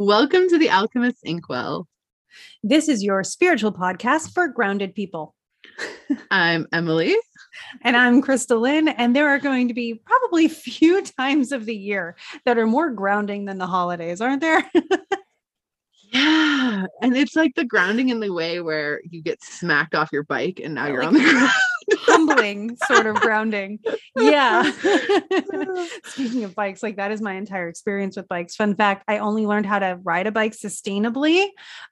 Welcome to the Alchemist's Inkwell. This is your spiritual podcast for grounded people. I'm Emily. And I'm KristaLyn. And there are going to be probably few times of the year that are more grounding than the holidays, aren't there? Yeah. And it's like the grounding in the way where you get smacked off your bike and now you're like, on the ground. Humbling sort of grounding. Yeah. Speaking of bikes, like that is my entire experience with bikes. Fun fact, I only learned how to ride a bike sustainably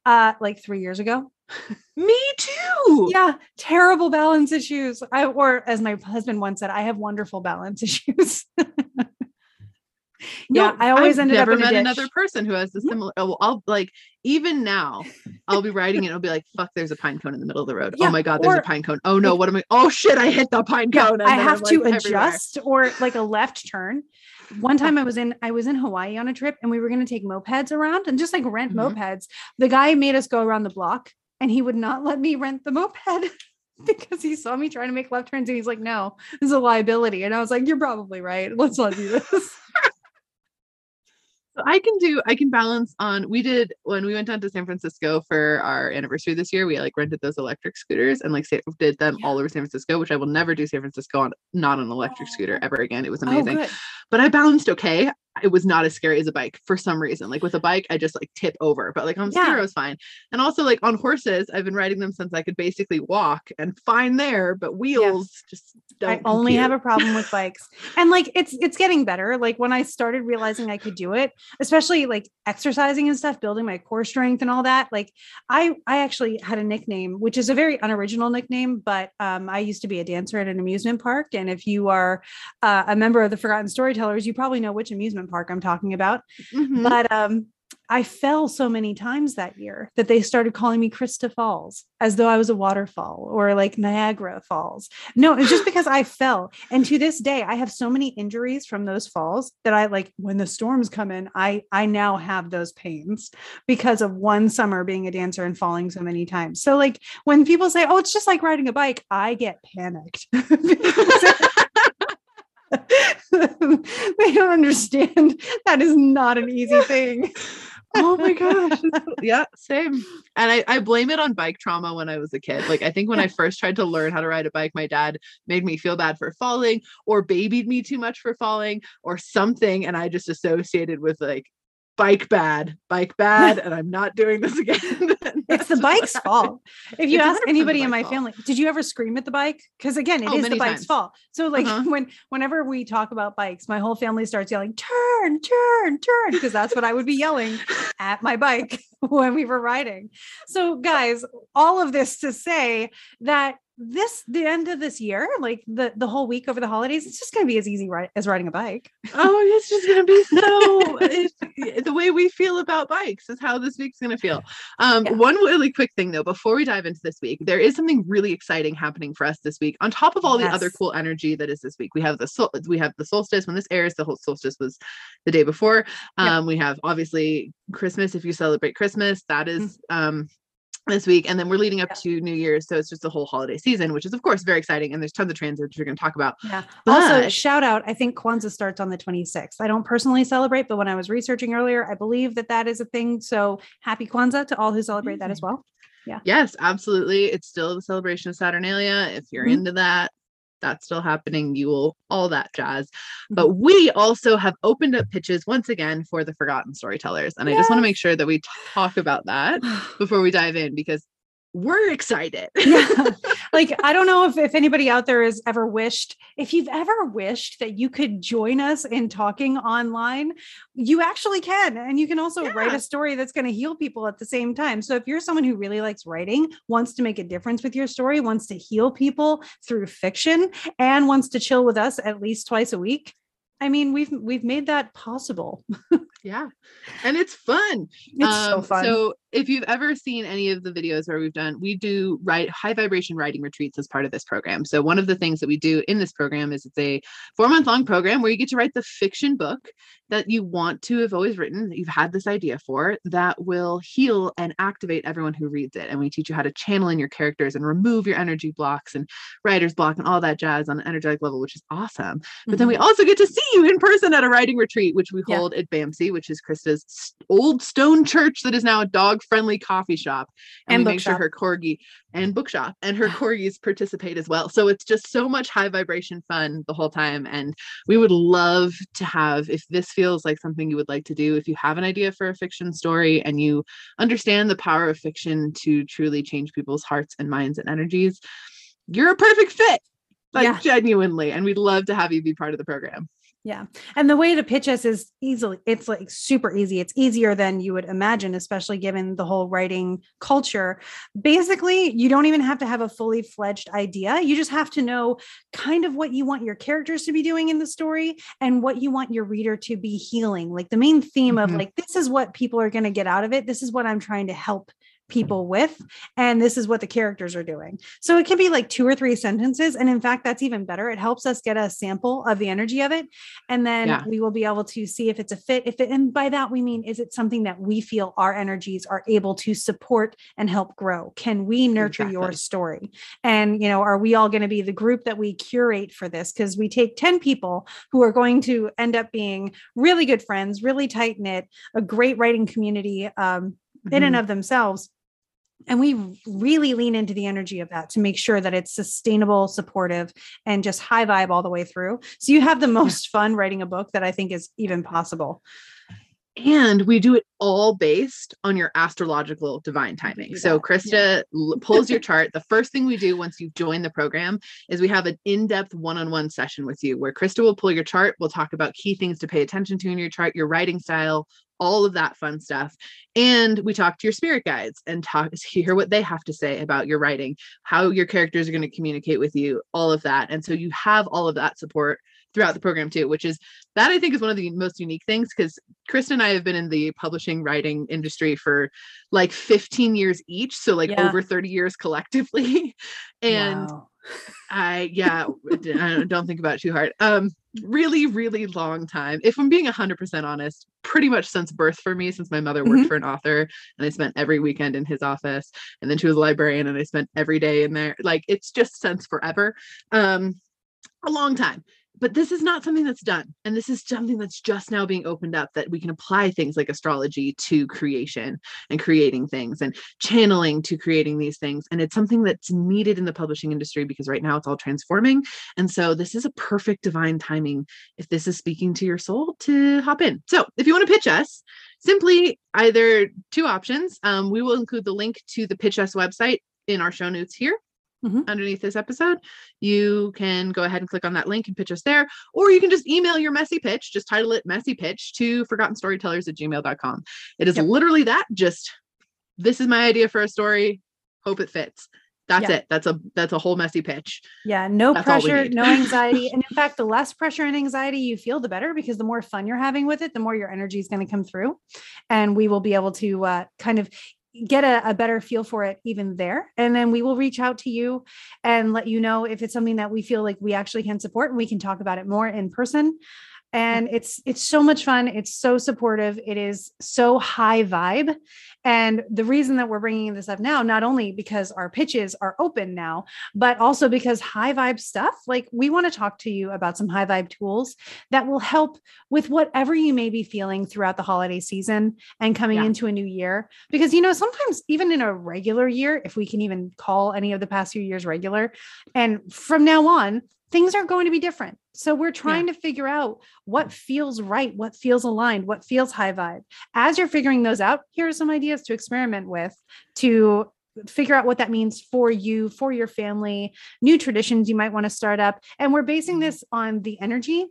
like 3 years ago. Me too. Yeah. Terrible balance issues. Or as my husband once said, I have wonderful balance issues. Yeah, no, I always ended up in a ditch. Never met another person who has a similar. Oh, I'll like even now, I'll be riding and it'll be like, "Fuck, there's a pine cone in the middle of the road." Yeah, oh my god, there's a pine cone. Oh no, what am I? Oh shit, I hit the pine cone. I have to adjust everywhere. Or like a left turn. One time I was in Hawaii on a trip and we were going to take mopeds around and just like rent mopeds. The guy made us go around the block and he would not let me rent the moped. Because he saw me trying to make left turns and he's like, "No, this is a liability." And I was like, "You're probably right. Let's not do this." So I can balance on, we did when we went down to San Francisco for our anniversary this year, we like rented those electric scooters and like did them all over San Francisco, which I will never do San Francisco on, not on an electric scooter ever again. It was amazing, but I balanced. Okay. It was not as scary as a bike for some reason. Like with a bike, I just like tip over, but like on scooter, I was fine. And also like on horses, I've been riding them since I could basically walk and fine there, but wheels just don't. I only have a problem with bikes and like, it's getting better. Like when I started realizing I could do it, especially like exercising and stuff, building my core strength and all that. Like I actually had a nickname, which is a very unoriginal nickname, but I used to be a dancer at an amusement park. And if you are a member of the Forgotten Storytellers, you probably know which amusement park I'm talking about. But I fell so many times that year that they started calling me Krista Falls, as though I was a waterfall or like Niagara Falls. No, it's just because I fell. And to this day, I have so many injuries from those falls that I like when the storms come in, I now have those pains because of one summer being a dancer and falling so many times. So like when people say, "Oh, it's just like riding a bike," I get panicked. They don't understand that is not an easy thing. Oh my gosh. Yeah, same. And I blame it on bike trauma when I was a kid. Like I think when I first tried to learn how to ride a bike, my dad made me feel bad for falling or babied me too much for falling or something, and I just associated with like bike bad and I'm not doing this again. It's the bike's fault. If you ask anybody in my family, "Did you ever scream at the bike?" Because again, it is the bike's fault. So like whenever we talk about bikes, my whole family starts yelling, turn, because that's what I would be yelling at my bike when we were riding. So guys, all of this to say that the end of this year, like the whole week over the holidays, it's just going to be as easy as riding a bike. Oh, it's just going to be the way we feel about bikes is how this week's going to feel. One really quick thing though, before we dive into this week, there is something really exciting happening for us this week. On top of all the other cool energy that is this week, we have the solstice. When this airs, the whole solstice was the day before. We have obviously Christmas. If you celebrate Christmas, that is, this week, and then we're leading up to New Year's, so it's just the whole holiday season, which is of course very exciting, and there's tons of transits we're going to talk about. Also, shout out, I think Kwanzaa starts on the 26th. I don't personally celebrate, but when I was researching earlier, I believe that is a thing, so happy Kwanzaa to all who celebrate that as well. Yes, absolutely. It's still the celebration of Saturnalia. If you're into that, that's still happening. Yule, all that jazz. But we also have opened up pitches once again for the Forgotten Storytellers. And I just want to make sure that we talk about that before we dive in, because we're excited. Like, I don't know if anybody out there has ever wished, if you've ever wished that you could join us in talking online, you actually can. And you can also write a story that's going to heal people at the same time. So if you're someone who really likes writing, wants to make a difference with your story, wants to heal people through fiction, and wants to chill with us at least twice a week, I mean, we've made that possible. And it's fun. It's so fun. So if you've ever seen any of the videos where we've done, we do high vibration writing retreats as part of this program. So one of the things that we do in this program is it's a 4-month long program where you get to write the fiction book that you want to have always written, that you've had this idea for, that will heal and activate everyone who reads it. And we teach you how to channel in your characters and remove your energy blocks and writer's block and all that jazz on an energetic level, which is awesome. But then we also get to see you in person at a writing retreat, which we hold at BAMSI, which is Krista's old stone church that is now a dog-friendly coffee shop. And we make sure her corgi and bookshop and her corgis participate as well. So it's just so much high vibration fun the whole time. And we would love to have, if this feels like something you would like to do, if you have an idea for a fiction story and you understand the power of fiction to truly change people's hearts and minds and energies, you're a perfect fit, genuinely. And we'd love to have you be part of the program. Yeah. And the way to pitch us is easily, it's like super easy. It's easier than you would imagine, especially given the whole writing culture. Basically, you don't even have to have a fully fledged idea. You just have to know kind of what you want your characters to be doing in the story and what you want your reader to be healing. Like the main theme of like, this is what people are going to get out of it. This is what I'm trying to help people with, and this is what the characters are doing. So it can be like 2 or 3 sentences. And in fact, that's even better. It helps us get a sample of the energy of it. And then we will be able to see if it's a fit, and by that, we mean, is it something that we feel our energies are able to support and help grow? Can we nurture your story? And, you know, are we all going to be the group that we curate for this? Because we take 10 people who are going to end up being really good friends, really tight knit, a great writing community, in and of themselves. And we really lean into the energy of that to make sure that it's sustainable, supportive, and just high vibe all the way through. So you have the most fun writing a book that I think is even possible. And we do it all based on your astrological divine timing. So Krista pulls your chart. The first thing we do once you join the program is we have an in-depth one-on-one session with you where Krista will pull your chart. We'll talk about key things to pay attention to in your chart, your writing style, all of that fun stuff. And we talk to your spirit guides and hear what they have to say about your writing, how your characters are going to communicate with you, all of that. And so you have all of that support throughout the program too, which is that I think is one of the most unique things, because Krista and I have been in the publishing writing industry for like 15 years each. So like over 30 years collectively. And I don't think about it too hard. Really, really long time. If I'm being 100% honest, pretty much since birth for me, since my mother worked for an author and I spent every weekend in his office, and then she was a librarian and I spent every day in there. Like, it's just since forever, a long time. But this is not something that's done. And this is something that's just now being opened up, that we can apply things like astrology to creation and creating things and channeling to creating these things. And it's something that's needed in the publishing industry because right now it's all transforming. And so this is a perfect divine timing, if this is speaking to your soul, to hop in. So if you want to pitch us, simply either two options. We will include the link to the Pitch Us website in our show notes here. Underneath this episode, you can go ahead and click on that link and pitch us there, or you can just email your messy pitch, just title it messy pitch to forgottenstorytellers@gmail.com. It is literally that, just, this is my idea for a story, hope it fits. That's it. That's a whole messy pitch. Yeah. No pressure, no anxiety. And in fact, the less pressure and anxiety you feel, the better, because the more fun you're having with it, the more your energy is going to come through, and we will be able to kind of get a better feel for it even there. And then we will reach out to you and let you know if it's something that we feel like we actually can support, and we can talk about it more in person. And it's so much fun. It's so supportive. It is so high vibe. And the reason that we're bringing this up now, not only because our pitches are open now, but also because high vibe stuff, like we want to talk to you about some high vibe tools that will help with whatever you may be feeling throughout the holiday season and coming into a new year. Because, you know, sometimes even in a regular year, if we can even call any of the past few years regular, and from now on, things are going to be different. So we're trying to figure out what feels right, what feels aligned, what feels high vibe. As you're figuring those out, here are some ideas to experiment with, to figure out what that means for you, for your family, new traditions you might want to start up. And we're basing this on the energy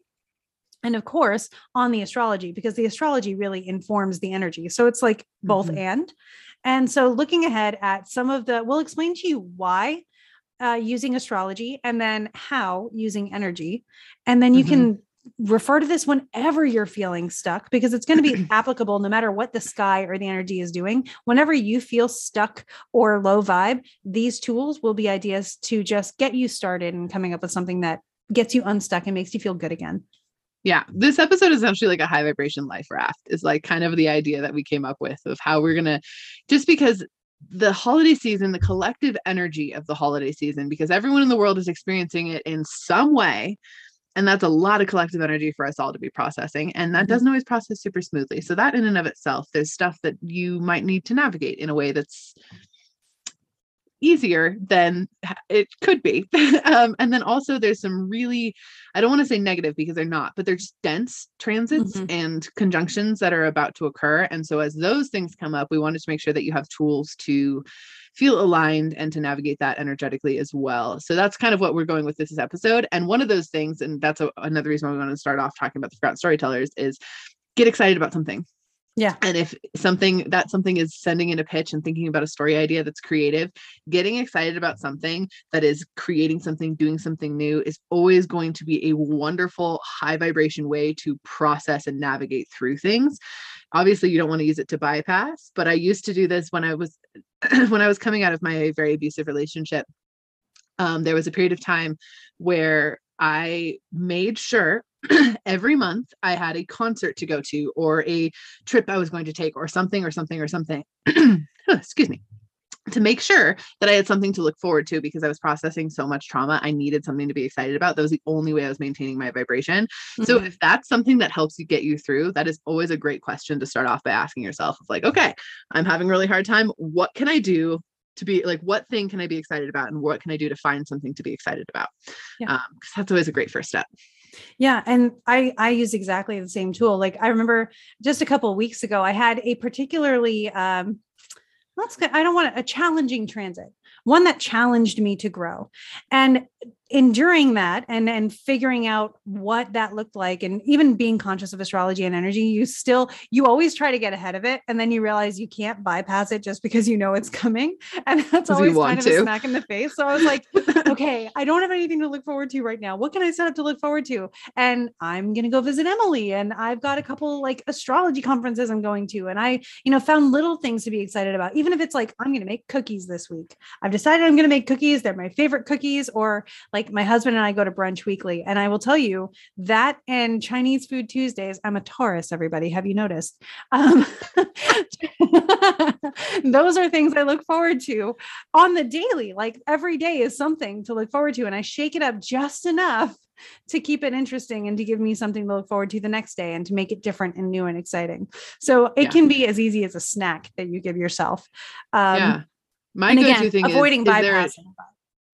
and, of course, on the astrology, because the astrology really informs the energy. So it's like both and so looking ahead at some of the, we'll explain to you why using astrology, and then how using energy. And then you can refer to this whenever you're feeling stuck, because it's going to be applicable no matter what the sky or the energy is doing. Whenever you feel stuck or low vibe, these tools will be ideas to just get you started and coming up with something that gets you unstuck and makes you feel good again. Yeah. This episode is actually like a high vibration life raft is like kind of the idea that we came up with of how we're going to, just because the holiday season, the collective energy of the holiday season, because everyone in the world is experiencing it in some way. And that's a lot of collective energy for us all to be processing. And that doesn't always process super smoothly. So that in and of itself, there's stuff that you might need to navigate in a way that's easier than it could be. And then also there's some really, I don't want to say negative because they're not, but there's dense transits and conjunctions that are about to occur. And so as those things come up, we wanted to make sure that you have tools to feel aligned and to navigate that energetically as well. So that's kind of what we're going with this episode. And one of those things, and that's another reason why we want to start off talking about the Forgotten Storytellers, is get excited about something. Yeah. And if something is sending in a pitch and thinking about a story idea that's creative, getting excited about something that is creating something, doing something new is always going to be a wonderful high vibration way to process and navigate through things. Obviously you don't want to use it to bypass, but I used to do this when I was, coming out of my very abusive relationship. There was a period of time where I made sure every month I had a concert to go to or a trip I was going to take or something excuse me, to make sure that I had something to look forward to, because I was processing so much trauma. I needed something to be excited about. That was the only way I was maintaining my vibration. So if that's something that helps you get you through, that is always a great question to start off by asking yourself of like, okay, I'm having a really hard time. What can I do to be like, what thing can I be excited about? And what can I do to find something to be excited about? Yeah. Cause that's always a great first step. Yeah. And I use exactly the same tool. Like I remember just a couple of weeks ago, I had a particularly, a challenging transit, one that challenged me to grow, and enduring that and figuring out what that looked like. And even being conscious of astrology and energy, you always try to get ahead of it. And then you realize you can't bypass it just because you know it's coming. And that's always kind of a smack in the face. So I was like, okay, I don't have anything to look forward to right now. What can I set up to look forward to? And I'm going to go visit Emily. And I've got a couple like astrology conferences I'm going to. And I, found little things to be excited about. Even if it's like, I'm going to make cookies this week. I've decided I'm going to make cookies. They're my favorite cookies. Or like my husband and I go to brunch weekly. And I will tell you that, and Chinese food Tuesdays, I'm a Taurus, everybody. Have you noticed? Those are things I look forward to on the daily. Like every day is something to look forward to. And I shake it up just enough to keep it interesting and to give me something to look forward to the next day and to make it different and new and exciting. So it can be as easy as a snack that you give yourself. My go-to thing is bypassing.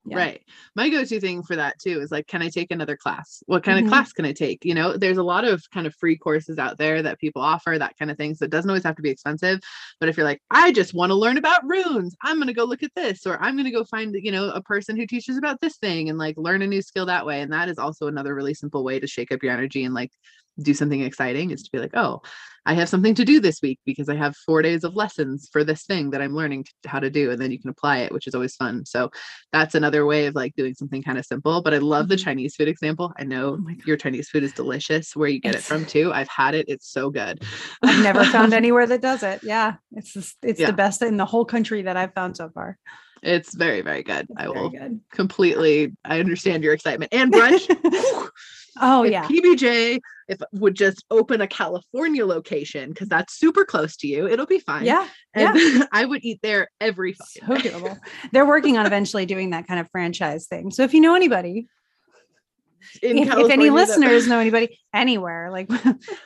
Yeah. Right. My go-to thing for that too, is like, can I take another class? What kind of class can I take? There's a lot of kind of free courses out there that people offer, that kind of thing. So it doesn't always have to be expensive, but if you're like, I just want to learn about runes, I'm going to go look at this, or I'm going to go find, a person who teaches about this thing and like learn a new skill that way. And that is also another really simple way to shake up your energy and like do something exciting, is to be like, oh, I have something to do this week because I have 4 days of lessons for this thing that I'm learning how to do. And then you can apply it, which is always fun. So that's another way of like doing something kind of simple, but I love the Chinese food example. I know your Chinese food is delicious where you get it from too. I've had it. It's so good. I've never found anywhere that does it. Yeah. It's the best in the whole country that I've found so far. It's very, very good. I understand your excitement and brunch. PBJ would just open a California location, because that's super close to you, it'll be fine. I would eat there every fucking day. They're working on eventually doing that kind of franchise thing. So if you know anybody, if any listeners know anybody anywhere, like,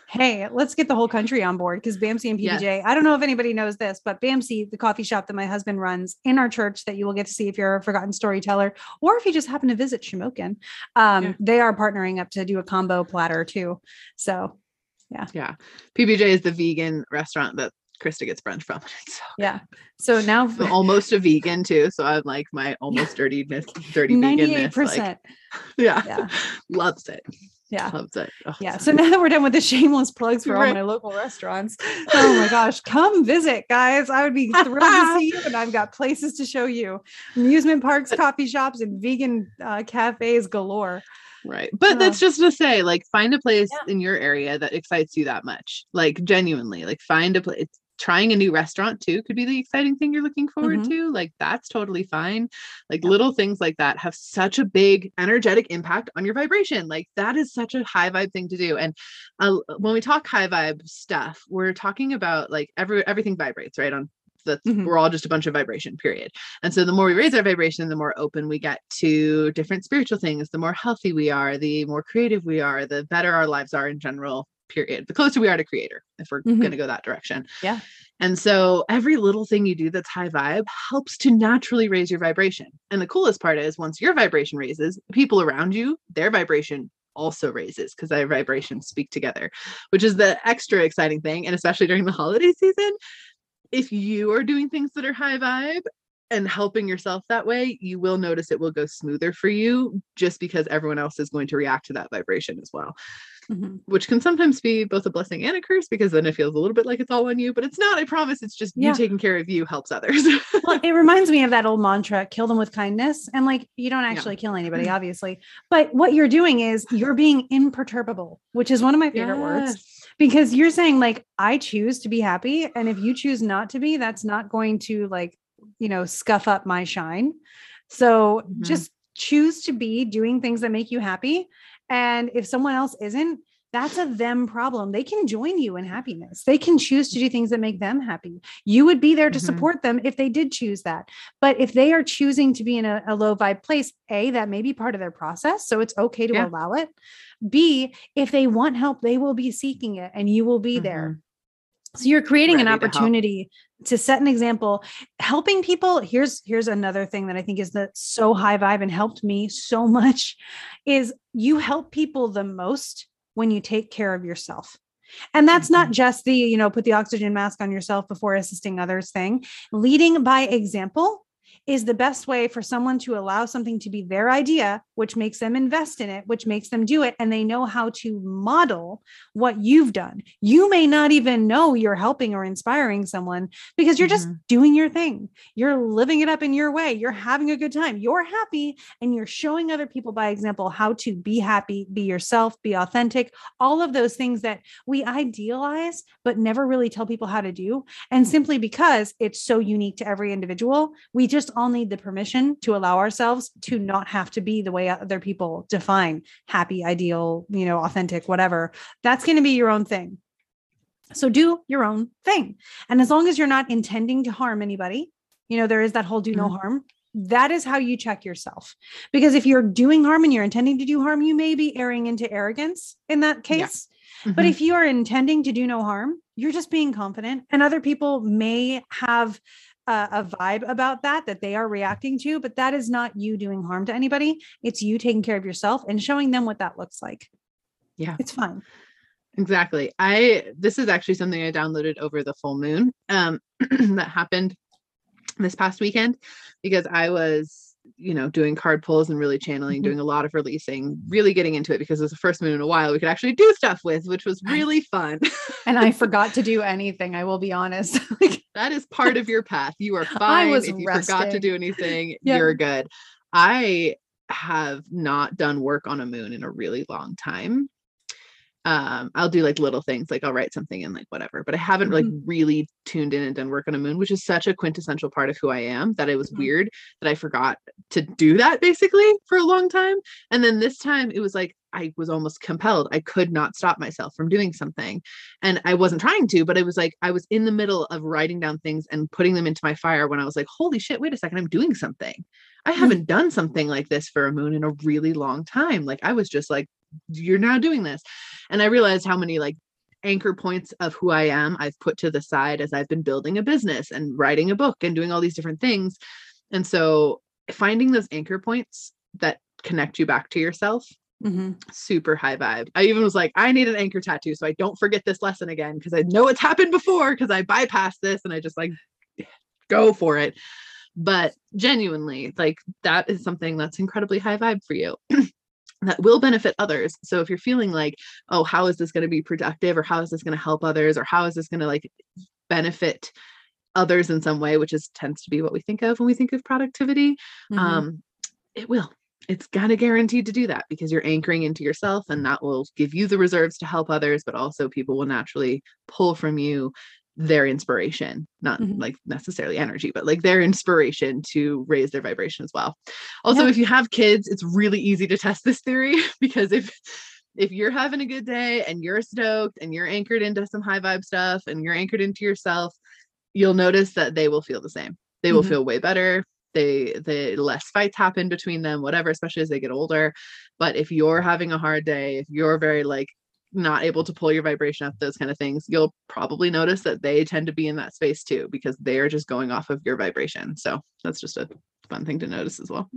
hey, let's get the whole country on board, because BAMSI and PBJ, I don't know if anybody knows this, but BAMSI, the coffee shop that my husband runs in our church that you will get to see if you're a Forgotten Storyteller, or if you just happen to visit Shemokin, they are partnering up to do a combo platter too. So PBJ is the vegan restaurant that Krista gets brunch from. It's so good. So now I'm almost a vegan too. So I'm like my almost dirty 98%. Veganness. Like, loves it. Loves it. Oh, yeah. So now that we're done with the shameless plugs for all my local restaurants, oh my gosh, come visit, guys. I would be thrilled to see you. And I've got places to show you. Amusement parks, coffee shops, and vegan cafes galore. Right. But that's just to say, like, find a place in your area that excites you that much. Like, genuinely, like, find a place. Trying a new restaurant too could be the exciting thing you're looking forward to. Like, that's totally fine. Like, little things like that have such a big energetic impact on your vibration. Like, that is such a high vibe thing to do. And when we talk high vibe stuff, we're talking about like everything vibrates, right? On that we're all just a bunch of vibration, period. And so the more we raise our vibration, the more open we get to different spiritual things, the more healthy we are, the more creative we are, the better our lives are in general, period. The closer we are to creator, if we're going to go that direction. Yeah. And so every little thing you do that's high vibe helps to naturally raise your vibration. And the coolest part is, once your vibration raises, the people around you, their vibration also raises, because our vibrations speak together, which is the extra exciting thing. And especially during the holiday season, if you are doing things that are high vibe and helping yourself that way, you will notice it will go smoother for you, just because everyone else is going to react to that vibration as well. Which can sometimes be both a blessing and a curse, because then it feels a little bit like it's all on you, but it's not, I promise. It's just you taking care of you helps others. Well, it reminds me of that old mantra, kill them with kindness. And like, you don't actually kill anybody, obviously, but what you're doing is you're being imperturbable, which is one of my favorite words, because you're saying like, I choose to be happy. And if you choose not to be, that's not going to, like, you know, scuff up my shine. So just choose to be doing things that make you happy. And if someone else isn't, that's a them problem. They can join you in happiness. They can choose to do things that make them happy. You would be there to support them if they did choose that. But if they are choosing to be in a low vibe place, A, that may be part of their process. So it's okay to allow it. B, if they want help, they will be seeking it and you will be there. So you're creating an opportunity to set an example, helping people. Here's another thing that I think is so high vibe and helped me so much is you help people the most when you take care of yourself. And that's not just the, you know, put the oxygen mask on yourself before assisting others thing. Leading by example is the best way for someone to allow something to be their idea, which makes them invest in it, which makes them do it. And they know how to model what you've done. You may not even know you're helping or inspiring someone because you're just doing your thing. You're living it up in your way. You're having a good time. You're happy. And you're showing other people by example how to be happy, be yourself, be authentic, all of those things that we idealize, but never really tell people how to do. And simply because it's so unique to every individual, we just all need the permission to allow ourselves to not have to be the way other people define happy, ideal, you know, authentic, whatever. That's going to be your own thing. So do your own thing. And as long as you're not intending to harm anybody, you know, there is that whole do no harm. That is how you check yourself. Because if you're doing harm and you're intending to do harm, you may be erring into arrogance in that case. Yeah. But if you are intending to do no harm, you're just being confident, and other people may have a vibe about that they are reacting to, but that is not you doing harm to anybody. It's you taking care of yourself and showing them what that looks like. Yeah. It's fun. Exactly. This is actually something I downloaded over the full moon that happened this past weekend, because I was, you know, doing card pulls and really channeling, doing a lot of releasing, really getting into it, because it was the first moon in a while we could actually do stuff with, which was really fun. And I forgot to do anything. I will be honest. That is part of your path. You are fine. If you forgot to do anything, you're good. I have not done work on a moon in a really long time. I'll do like little things, like I'll write something and like whatever, but I haven't like really tuned in and done work on a moon, which is such a quintessential part of who I am, that it was weird that I forgot to do that basically for a long time. And then this time it was like, I was almost compelled. I could not stop myself from doing something, and I wasn't trying to, but it was like, I was in the middle of writing down things and putting them into my fire when I was like, holy shit, wait a second, I'm doing something. I haven't done something like this for a moon in a really long time. Like I was just like, you're now doing this. And I realized how many like anchor points of who I am I've put to the side as I've been building a business and writing a book and doing all these different things. And so finding those anchor points that connect you back to yourself, super high vibe. I even was like, I need an anchor tattoo so I don't forget this lesson again, because I know it's happened before, because I bypassed this and I just like go for it. But genuinely, like that is something that's incredibly high vibe for you. That will benefit others. So if you're feeling like, oh, how is this going to be productive, or how is this going to help others, or how is this going to like benefit others in some way, which tends to be what we think of when we think of productivity, it will. it's kind of guaranteed to do that because you're anchoring into yourself, and that will give you the reserves to help others, but also people will naturally pull from you their inspiration, not like necessarily energy, but like their inspiration to raise their vibration as well. Also, if you have kids, it's really easy to test this theory, because if you're having a good day and you're stoked and you're anchored into some high vibe stuff and you're anchored into yourself, you'll notice that they will feel the same. They will feel way better. The less fights happen between them, whatever, especially as they get older. But if you're having a hard day, if you're very like not able to pull your vibration up, those kind of things, you'll probably notice that they tend to be in that space too, because they're just going off of your vibration. So that's just a fun thing to notice as well.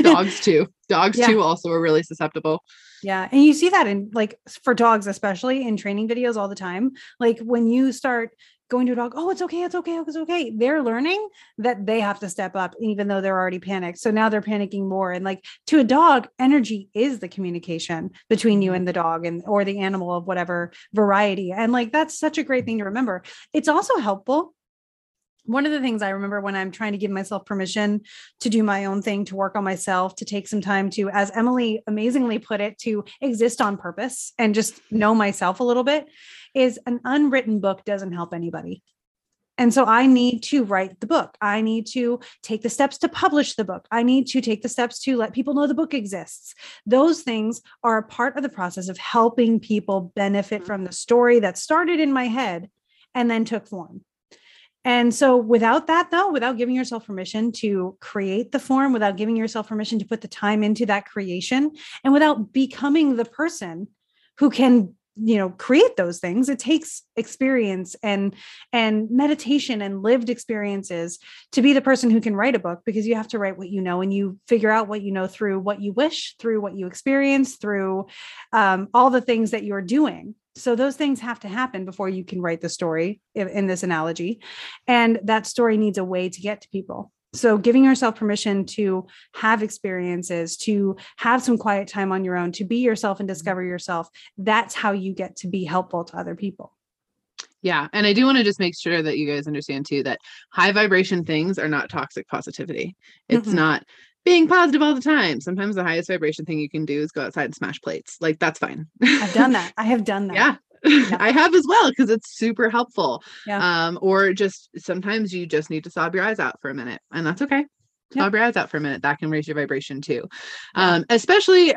Dogs too also are really susceptible. Yeah. And you see that in like for dogs, especially in training videos all the time. Like when you start going to a dog, oh, it's okay. It's okay. It's okay. They're learning that they have to step up, even though they're already panicked. So now they're panicking more. And like to a dog, energy is the communication between you and the dog and, or the animal of whatever variety. And like, that's such a great thing to remember. It's also helpful. One of the things I remember when I'm trying to give myself permission to do my own thing, to work on myself, to take some time to, as Emily amazingly put it, to exist on purpose and just know myself a little bit, is an unwritten book doesn't help anybody. And so I need to write the book. I need to take the steps to publish the book. I need to take the steps to let people know the book exists. Those things are a part of the process of helping people benefit from the story that started in my head and then took form. And so without that, though, without giving yourself permission to create the form, without giving yourself permission to put the time into that creation, and without becoming the person who can, you know, create those things, it takes experience and meditation and lived experiences to be the person who can write a book, because you have to write what you know, and you figure out what you know through what you wish, through what you experience, through all the things that you're doing. So those things have to happen before you can write the story in this analogy. And that story needs a way to get to people. So giving yourself permission to have experiences, to have some quiet time on your own, to be yourself and discover yourself. That's how you get to be helpful to other people. Yeah. And I do want to just make sure that you guys understand too, that high vibration things are not toxic positivity. It's not being positive all the time. Sometimes the highest vibration thing you can do is go outside and smash plates. Like, that's fine. I've done that. I have done that. Yeah. I have as well, because it's super helpful. Yeah. Or just sometimes you just need to sob your eyes out for a minute, and that's okay. Sob your eyes out for a minute. That can raise your vibration too. Especially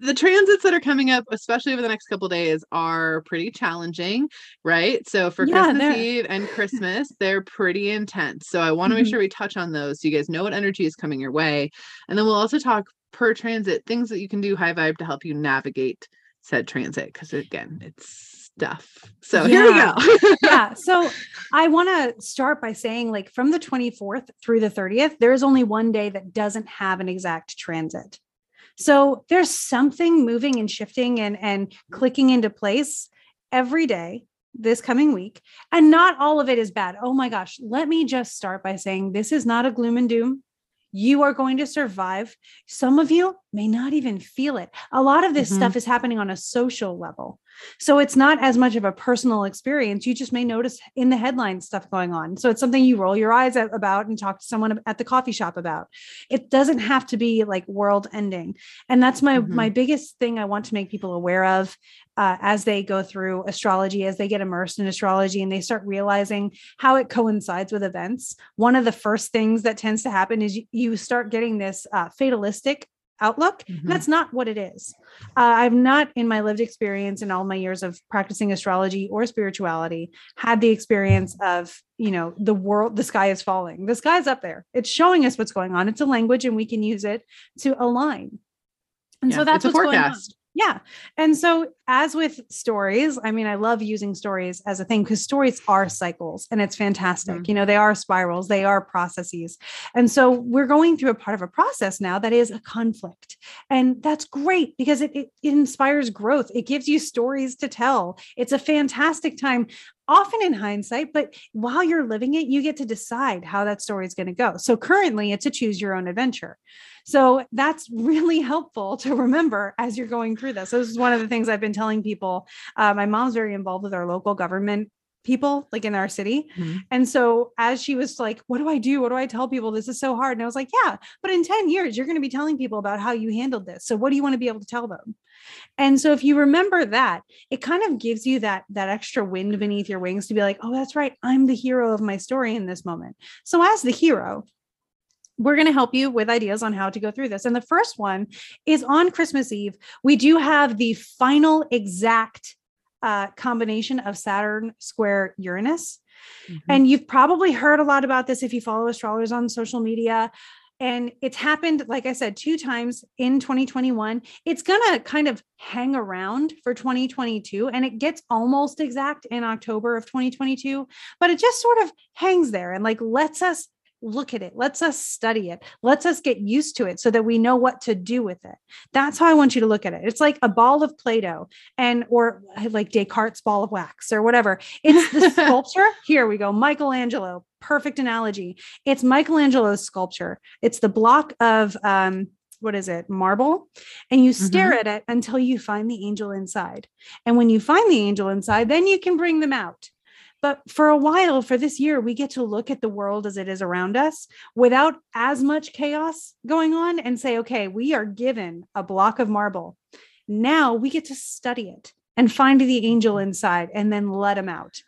the transits that are coming up, especially over the next couple of days, are pretty challenging, right? So for Christmas Eve and Christmas, they're pretty intense. So I want to make sure we touch on those, so you guys know what energy is coming your way. And then we'll also talk per transit, things that you can do high vibe to help you navigate said transit. Cause again, it's stuff. So here we go. So I want to start by saying, like, from the 24th through the 30th, there is only one day that doesn't have an exact transit. So there's something moving and shifting and clicking into place every day this coming week. And not all of it is bad. Oh my gosh. Let me just start by saying this is not a gloom and doom. You are going to survive. Some of you may not even feel it. A lot of this stuff is happening on a social level. So it's not as much of a personal experience. You just may notice in the headlines stuff going on. So it's something you roll your eyes about and talk to someone at the coffee shop about. It doesn't have to be like world ending. And that's my biggest thing I want to make people aware of as they go through astrology, as they get immersed in astrology and they start realizing how it coincides with events. One of the first things that tends to happen is you start getting this fatalistic outlook. That's not what it is. I've not, in my lived experience in all my years of practicing astrology or spirituality, had the experience of, you know, the world, the sky is falling. The sky's up there. It's showing us what's going on. It's a language and we can use it to align. And so that's what's forecast. Going on. Yeah. And so as with stories, I mean, I love using stories as a thing because stories are cycles and it's fantastic. You know, they are spirals, they are processes. And so we're going through a part of a process now that is a conflict. And that's great because it inspires growth. It gives you stories to tell. It's a fantastic time, often in hindsight, but while you're living it, you get to decide how that story is going to go. So currently it's a choose your own adventure. So that's really helpful to remember as you're going through this. So this is one of the things I've been telling people. My mom's very involved with our local government people like in our city. Mm-hmm. And so as she was like, what do I do? What do I tell people? This is so hard. And I was like, yeah, but in 10 years, you're going to be telling people about how you handled this. So what do you want to be able to tell them? And so if you remember that, it kind of gives you that extra wind beneath your wings to be like, oh, that's right. I'm the hero of my story in this moment. So as the hero, we're going to help you with ideas on how to go through this. And the first one is on Christmas Eve. We do have the final exact combination of Saturn square Uranus. Mm-hmm. And you've probably heard a lot about this if you follow astrologers on social media. And it's happened, like I said, 2 times in 2021. It's going to kind of hang around for 2022, and it gets almost exact in October of 2022, but it just sort of hangs there and like lets us look at it, lets us study it, lets us get used to it so that we know what to do with it. That's how I want you to look at it. It's like a ball of Play-Doh or like Descartes' ball of wax or whatever. It's the sculpture. Here we go. Michelangelo. Perfect analogy. It's Michelangelo's sculpture. It's the block of, marble. And you stare at it until you find the angel inside. And when you find the angel inside, then you can bring them out. But for a while, for this year, we get to look at the world as it is around us without as much chaos going on and say, okay, we are given a block of marble. Now we get to study it and find the angel inside and then let him out.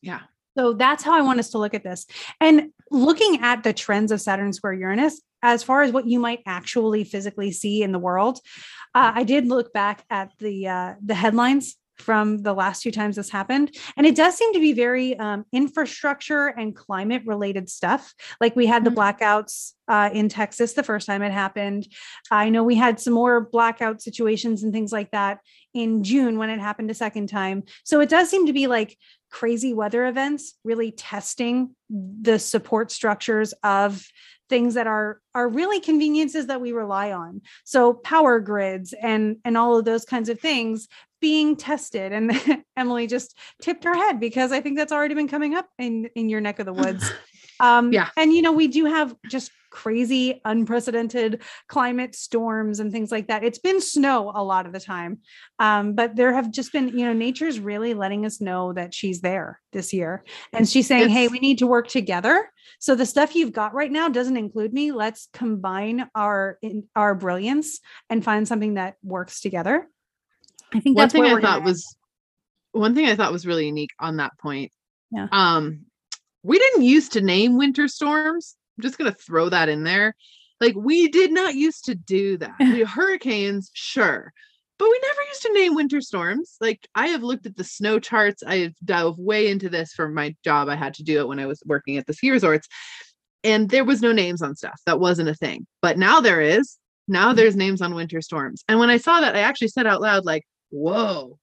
Yeah. So that's how I want us to look at this. And looking at the trends of Saturn square Uranus, as far as what you might actually physically see in the world, I did look back at the headlines from the last 2 times this happened. And it does seem to be very infrastructure and climate related stuff. Like we had the blackouts in Texas the first time it happened. I know we had some more blackout situations and things like that in June when it happened a second time. So it does seem to be like crazy weather events really testing the support structures of things that are really conveniences that we rely on. So power grids and all of those kinds of things being tested. And Emily just tipped her head because I think that's already been coming up in your neck of the woods. Yeah. And, we do have just crazy, unprecedented climate storms and things like that. It's been snow a lot of the time. But there have just been, nature's really letting us know that she's there this year. And she's saying, hey, we need to work together. So the stuff you've got right now doesn't include me. Let's combine our brilliance and find something that works together. I think that's what one thing I thought was really unique on that point. Yeah. We didn't used to name winter storms. I'm just going to throw that in there. Like we did not used to do that. Hurricanes, sure. But we never used to name winter storms. Like I have looked at the snow charts. I dove way into this for my job. I had to do it when I was working at the ski resorts, and there was no names on stuff. That wasn't a thing, but now there is. Now there's names on winter storms. And when I saw that, I actually said out loud, like, whoa,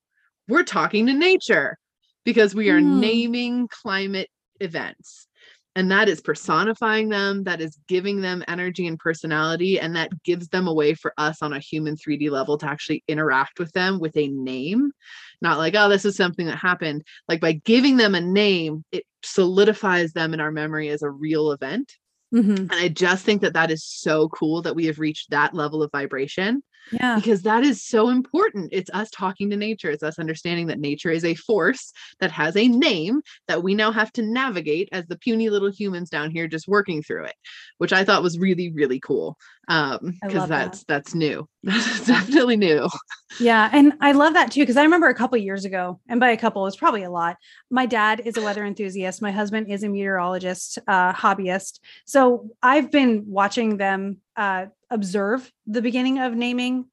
we're talking to nature because we are naming climate events, and that is personifying them. That is giving them energy and personality. And that gives them a way for us on a human 3D level to actually interact with them with a name, not like, oh, this is something that happened. Like by giving them a name, it solidifies them in our memory as a real event. Mm-hmm. And I just think that is so cool that we have reached that level of vibration. Yeah, because that is so important. It's us talking to nature. It's us understanding that nature is a force that has a name that we now have to navigate as the puny little humans down here, just working through it, which I thought was really, really cool. Because that's new. That's definitely new. Yeah. And I love that too. Cause I remember a couple of years ago, and by a couple, it's probably a lot. My dad is a weather enthusiast. My husband is a meteorologist, hobbyist. So I've been watching them, observe the beginning of naming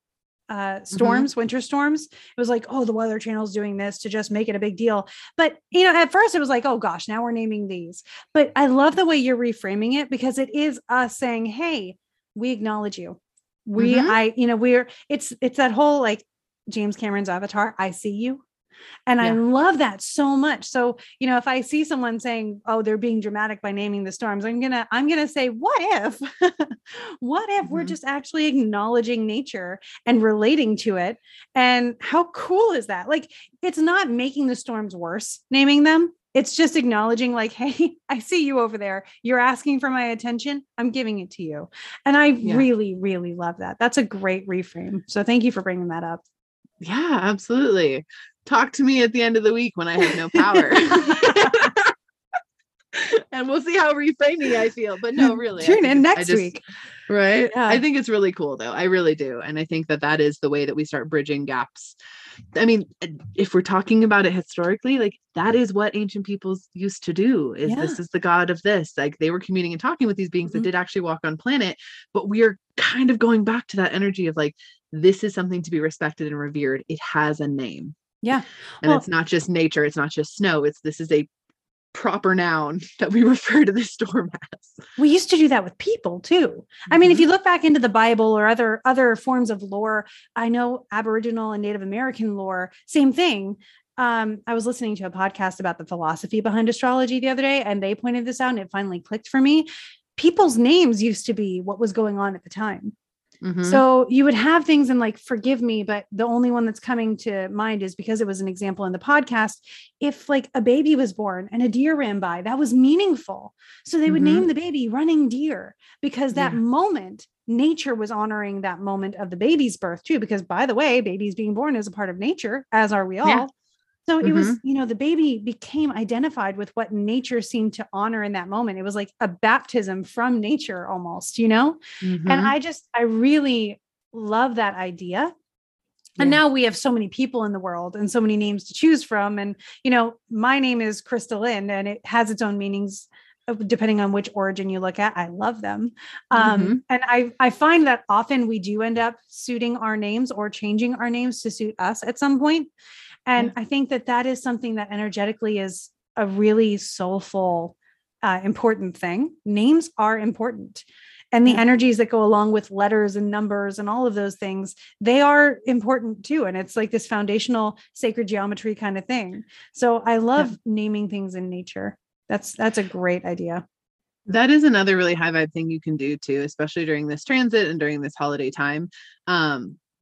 storms, winter storms. It was like, oh, the Weather Channel's doing this to just make it a big deal. But, at first it was like, oh gosh, now we're naming these. But I love the way you're reframing it because it is us saying, hey, we acknowledge you. It's that whole like James Cameron's Avatar, I see you. And I love that so much. So, if I see someone saying, oh, they're being dramatic by naming the storms, I'm going to say, what if we're just actually acknowledging nature and relating to it? And how cool is that? Like, it's not making the storms worse, naming them. It's just acknowledging like, hey, I see you over there. You're asking for my attention. I'm giving it to you. And I really, really love that. That's a great reframe. So thank you for bringing that up. Yeah, absolutely. Talk to me at the end of the week when I have no power. and we'll see how reframing I feel. But no, really, tune in next week. Right. Yeah. I think it's really cool though. I really do. And I think that that is the way that we start bridging gaps. I mean, if we're talking about it historically, like that is what ancient peoples used to do is this is the god of this. Like they were communing and talking with these beings that did actually walk on planet, but we are kind of going back to that energy of like, this is something to be respected and revered. It has a name. Yeah. And it's not just nature. It's not just snow. This is a proper noun that we refer to the storm as. We used to do that with people too. I mean, if you look back into the Bible or other forms of lore, I know Aboriginal and Native American lore, same thing. I was listening to a podcast about the philosophy behind astrology the other day, and they pointed this out and it finally clicked for me. People's names used to be what was going on at the time. Mm-hmm. So you would have things and like, forgive me, but the only one that's coming to mind is because it was an example in the podcast. If like a baby was born and a deer ran by, that was meaningful. So they would name the baby Running Deer because that moment, nature was honoring that moment of the baby's birth too, because by the way, babies being born is a part of nature, as are we all. Yeah. So it was, you know, the baby became identified with what nature seemed to honor in that moment. It was like a baptism from nature almost, you know? Mm-hmm. And I really love that idea. Yeah. And now we have so many people in the world and so many names to choose from. And, you know, my name is KristaLyn and it has its own meanings depending on which origin you look at. I love them. And I find that often we do end up suiting our names or changing our names to suit us at some point. And I think that is something that energetically is a really soulful, important thing. Names are important. And the energies that go along with letters and numbers and all of those things, they are important too. And it's like this foundational sacred geometry kind of thing. So I love naming things in nature. That's a great idea. That is another really high vibe thing you can do too, especially during this transit and during this holiday time.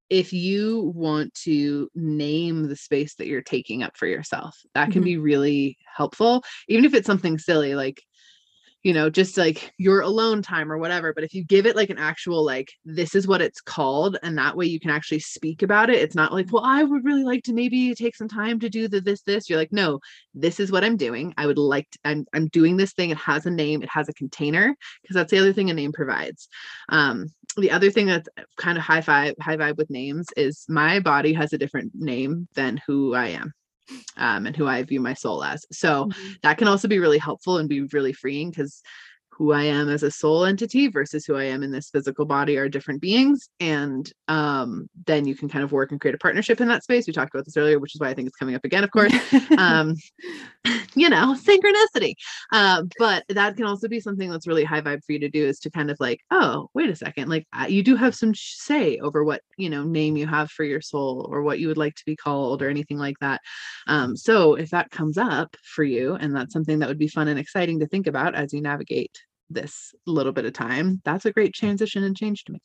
If you want to name the space that you're taking up for yourself, that can be really helpful, even if it's something silly, like, you know, just like your alone time or whatever. But if you give it like an actual, like, this is what it's called. And that way you can actually speak about it. It's not like, well, I would really like to maybe take some time to do this. You're like, no, this is what I'm doing. I would like to, I'm doing this thing. It has a name, it has a container, because that's the other thing a name provides. The other thing that's kind of high vibe with names is my body has a different name than who I am. And who I view my soul as. So that can also be really helpful and be really freeing, because who I am as a soul entity versus who I am in this physical body are different beings. And then you can kind of work and create a partnership in that space. We talked about this earlier, which is why I think it's coming up again, of course, you know, synchronicity. But that can also be something that's really high vibe for you to do, is to kind of like, oh, wait a second. Like you do have some say over what, you know, name you have for your soul or what you would like to be called or anything like that. So if that comes up for you, and that's something that would be fun and exciting to think about as you navigate this little bit of time, that's a great transition and change to make.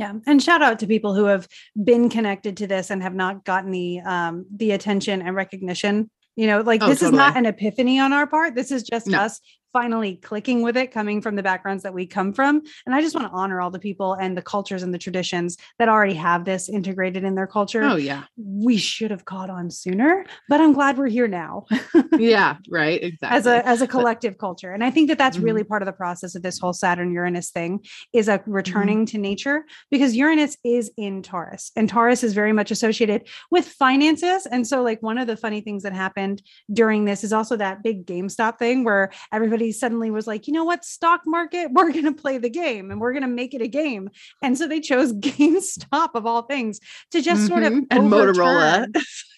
Yeah. And shout out to people who have been connected to this and have not gotten the attention and recognition, you know, like this totally. Is not an epiphany on our part. This is just us finally clicking with it, coming from the backgrounds that we come from. And I just want to honor all the people and the cultures and the traditions that already have this integrated in their culture. Oh yeah. We should have caught on sooner, but I'm glad we're here now. Yeah. Right. Exactly. As a collective culture. And I think that's really part of the process of this whole Saturn Uranus thing, is a returning to nature, because Uranus is in Taurus, and Taurus is very much associated with finances. And so like one of the funny things that happened during this is also that big GameStop thing where everybody suddenly was like, you know what, stock market, we're going to play the game and we're going to make it a game. And so they chose GameStop of all things to just sort of and Motorola.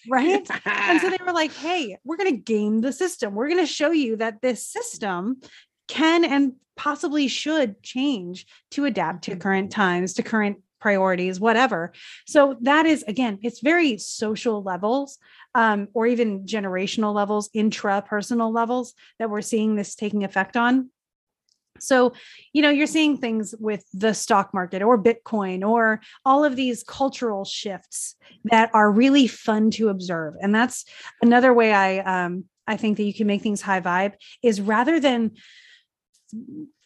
Right. And so they were like, hey, we're going to game the system. We're going to show you that this system can and possibly should change to adapt to current times, to current priorities, whatever. So that is, again, it's very social levels. Or even generational levels, intrapersonal levels that we're seeing this taking effect on. So, you know, you're seeing things with the stock market or Bitcoin or all of these cultural shifts that are really fun to observe. And that's another way I think that you can make things high vibe, is rather than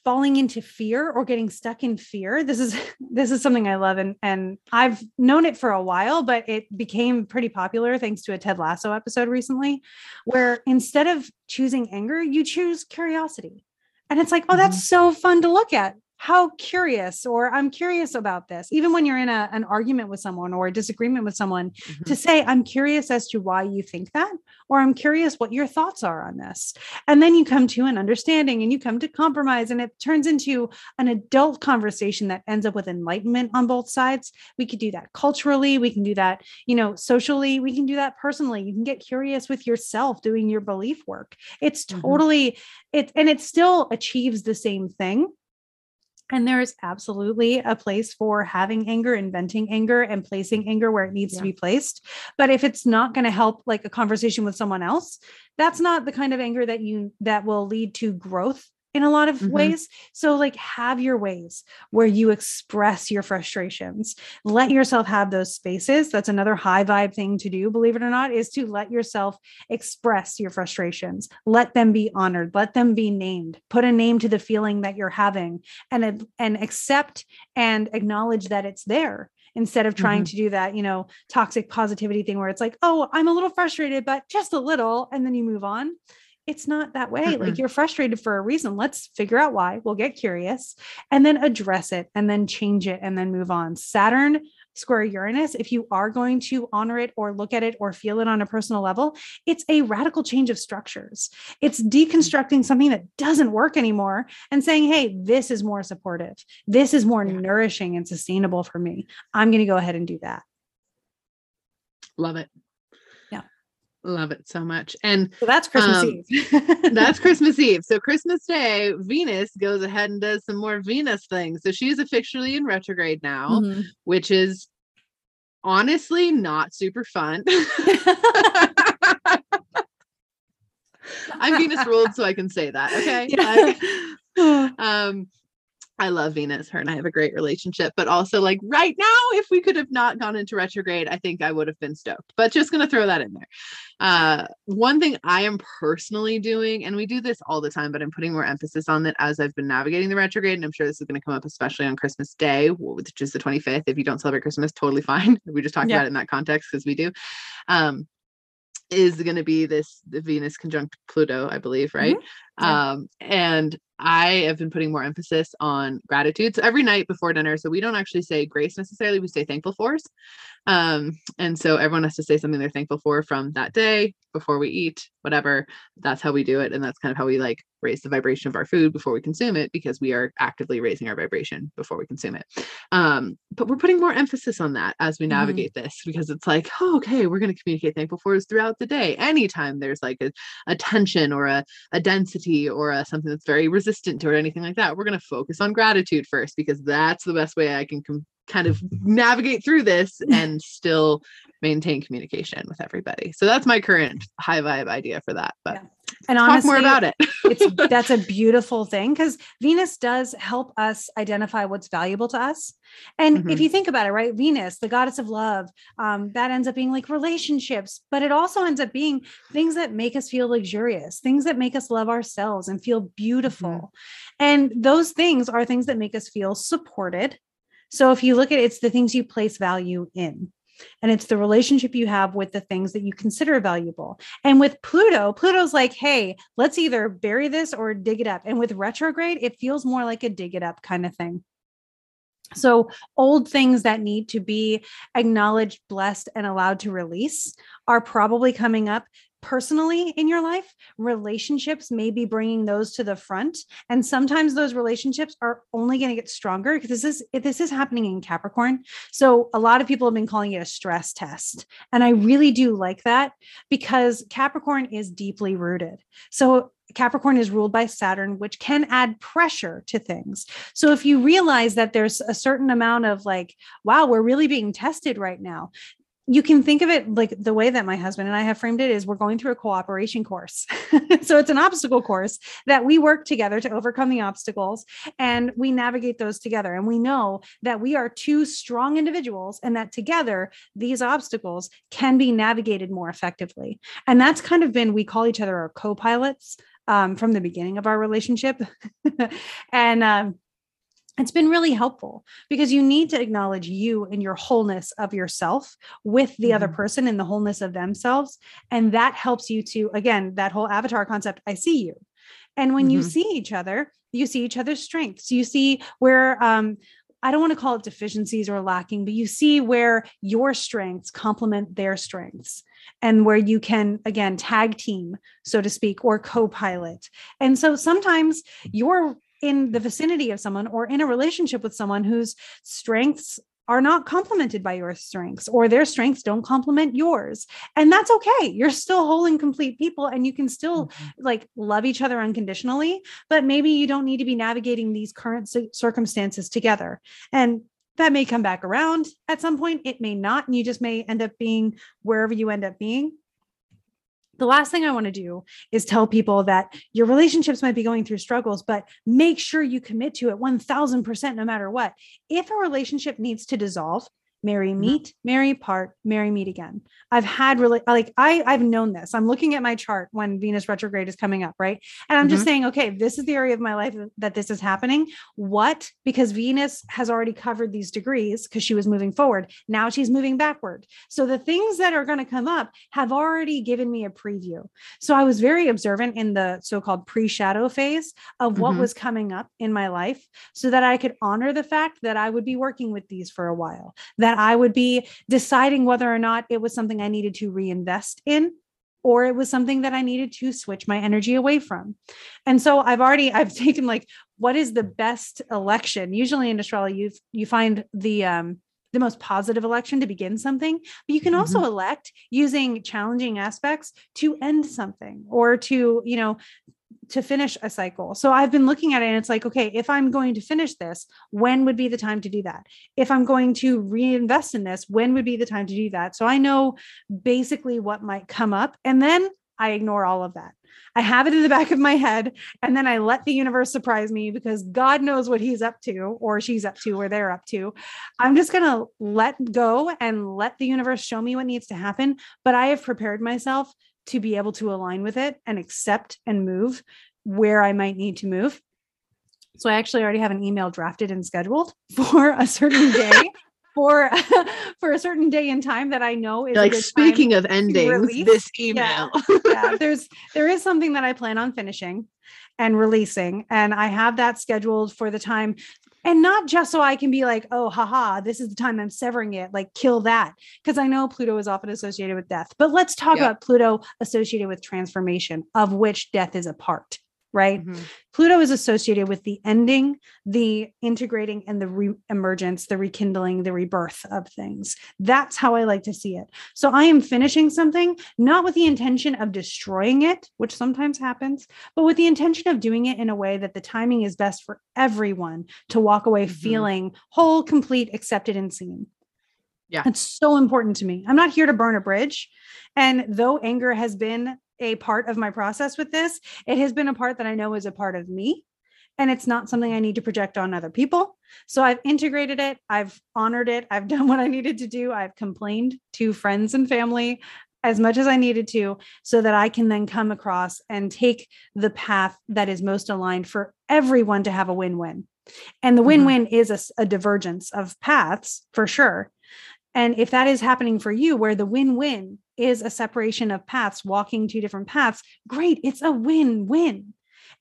falling into fear or getting stuck in fear. This is something I love. And I've known it for a while, but it became pretty popular thanks to a Ted Lasso episode recently, where instead of choosing anger, you choose curiosity. And it's like, oh, that's so fun to look at. How curious, or I'm curious about this. Even when you're in an argument with someone or a disagreement with someone, to say, I'm curious as to why you think that, or I'm curious what your thoughts are on this. And then you come to an understanding and you come to compromise, and it turns into an adult conversation that ends up with enlightenment on both sides. We could do that culturally. We can do that, socially. We can do that personally. You can get curious with yourself doing your belief work. It's totally it, and it still achieves the same thing. And there is absolutely a place for having anger, inventing anger, and placing anger where it needs to be placed. But if it's not going to help like a conversation with someone else, that's not the kind of anger that will lead to growth in a lot of ways. So like, have your ways where you express your frustrations, let yourself have those spaces. That's another high vibe thing to do, believe it or not, is to let yourself express your frustrations, let them be honored, let them be named, put a name to the feeling that you're having, and accept and acknowledge that it's there, instead of trying to do that, toxic positivity thing where it's like, oh, I'm a little frustrated, but just a little, and then you move on. It's not that way. Like, you're frustrated for a reason. Let's figure out why. We'll get curious and then address it and then change it and then move on. Saturn square Uranus, if you are going to honor it or look at it or feel it on a personal level, it's a radical change of structures. It's deconstructing something that doesn't work anymore and saying, hey, this is more supportive. This is more nourishing and sustainable for me. I'm going to go ahead and do that. Love it. Love it so much. And so that's Christmas Eve. That's Christmas Eve. So Christmas Day, Venus goes ahead and does some more Venus things. So she is officially in retrograde now, which is honestly not super fun. I'm Venus ruled, so I can say that. Okay. Yeah. Like, I love Venus. Her and I have a great relationship, but also like right now, if we could have not gone into retrograde, I think I would have been stoked, but just going to throw that in there. One thing I am personally doing, and we do this all the time, but I'm putting more emphasis on that as I've been navigating the retrograde. And I'm sure this is going to come up, especially on Christmas Day, which is the 25th. If you don't celebrate Christmas, totally fine. We just talked about it in that context because we do, is going to be the Venus conjunct Pluto, I believe. Right. Yeah. And I have been putting more emphasis on gratitude. So every night before dinner, so we don't actually say grace necessarily, we say thankful for. And so everyone has to say something they're thankful for from that day before we eat, whatever. That's how we do it. And that's kind of how we like raise the vibration of our food before we consume it, because we are actively raising our vibration before we consume it. But we're putting more emphasis on that as we navigate this, because it's like, oh, okay, we're going to communicate thankful fors throughout the day. Anytime there's like a tension or a density or something that's very resistant to it or anything like that, we're going to focus on gratitude first, because that's the best way I can kind of navigate through this and still maintain communication with everybody. So that's my current high vibe idea for that, but and honestly, talk more about it. That's a beautiful thing, because Venus does help us identify what's valuable to us. And if you think about it, right, Venus, the goddess of love, that ends up being like relationships, but it also ends up being things that make us feel luxurious, things that make us love ourselves and feel beautiful. And those things are things that make us feel supported. So if you look at it, it's the things you place value in. And it's the relationship you have with the things that you consider valuable. And with Pluto, Pluto's like, hey, let's either bury this or dig it up. And with retrograde, it feels more like a dig it up kind of thing. So old things that need to be acknowledged, blessed, and allowed to release are probably coming up personally in your life. Relationships may be bringing those to the front. And sometimes those relationships are only going to get stronger, because this is happening in Capricorn. So a lot of people have been calling it a stress test. And I really do like that, because Capricorn is deeply rooted. So Capricorn is ruled by Saturn, which can add pressure to things. So if you realize that there's a certain amount of like, wow, we're really being tested right now. You can think of it like the way that my husband and I have framed it is we're going through a cooperation course. So it's an obstacle course that we work together to overcome the obstacles, and we navigate those together. And we know that we are two strong individuals, and that together, these obstacles can be navigated more effectively. And that's kind of been, we call each other our co-pilots from the beginning of our relationship. And, it's been really helpful, because you need to acknowledge you and your wholeness of yourself with the other person and the wholeness of themselves. And that helps you to, again, that whole avatar concept. I see you. And when you see each other, you see each other's strengths. You see where, I don't want to call it deficiencies or lacking, but you see where your strengths complement their strengths and where you can, again, tag team, so to speak, or co-pilot. And so sometimes you're in the vicinity of someone or in a relationship with someone whose strengths are not complemented by your strengths, or their strengths don't complement yours. And that's okay. You're still whole and complete people, and you can still like love each other unconditionally, but maybe you don't need to be navigating these current circumstances together. And that may come back around at some point. It may not. And you just may end up being wherever you end up being. The last thing I want to do is tell people that your relationships might be going through struggles, but make sure you commit to it 1000%, no matter what. If a relationship needs to dissolve, marry, meet, marry, part, marry, meet again. I've had really, like, I've known this. I'm looking at my chart when Venus retrograde is coming up. Right. And I'm just saying, okay, this is the area of my life that this is happening. What? Because Venus has already covered these degrees because she was moving forward. Now she's moving backward. So the things that are going to come up have already given me a preview. So I was very observant in the so-called pre-shadow phase of what was coming up in my life so that I could honor the fact that I would be working with these for a while, that I would be deciding whether or not it was something I needed to reinvest in, or it was something that I needed to switch my energy away from. And so I've taken, like, what is the best election? Usually in astrology, you find the most positive election to begin something, but you can also elect using challenging aspects to end something or to, to finish a cycle. So I've been looking at it and it's like, okay, if I'm going to finish this, when would be the time to do that? If I'm going to reinvest in this, when would be the time to do that? So I know basically what might come up, and then I ignore all of that. I have it in the back of my head, and then I let the universe surprise me because God knows what he's up to, or she's up to, or they're up to. I'm just going to let go and let the universe show me what needs to happen. But I have prepared myself to be able to align with it and accept and move where I might need to move. So I actually already have an email drafted and scheduled for a certain day, for a certain day in time that I know is like, speaking of endings, this email. Yeah, there is something that I plan on finishing and releasing, and I have that scheduled for the time. And not just so I can be like, oh, haha, this is the time I'm severing it, like kill that. Because I know Pluto is often associated with death, but let's talk about Pluto associated with transformation, of which death is a part, right? Pluto is associated with the ending, the integrating, and the re-emergence, the rekindling, the rebirth of things. That's how I like to see it. So I am finishing something, not with the intention of destroying it, which sometimes happens, but with the intention of doing it in a way that the timing is best for everyone to walk away feeling whole, complete, accepted, and seen. Yeah. That's so important to me. I'm not here to burn a bridge. And though anger has been a part of my process with this, it has been a part that I know is a part of me, and it's not something I need to project on other people. So I've integrated it. I've honored it. I've done what I needed to do. I've complained to friends and family as much as I needed to, so that I can then come across and take the path that is most aligned for everyone to have a win-win. And the win-win is a divergence of paths for sure. And if that is happening for you, where the win-win is a separation of paths, walking two different paths, great. It's a win-win.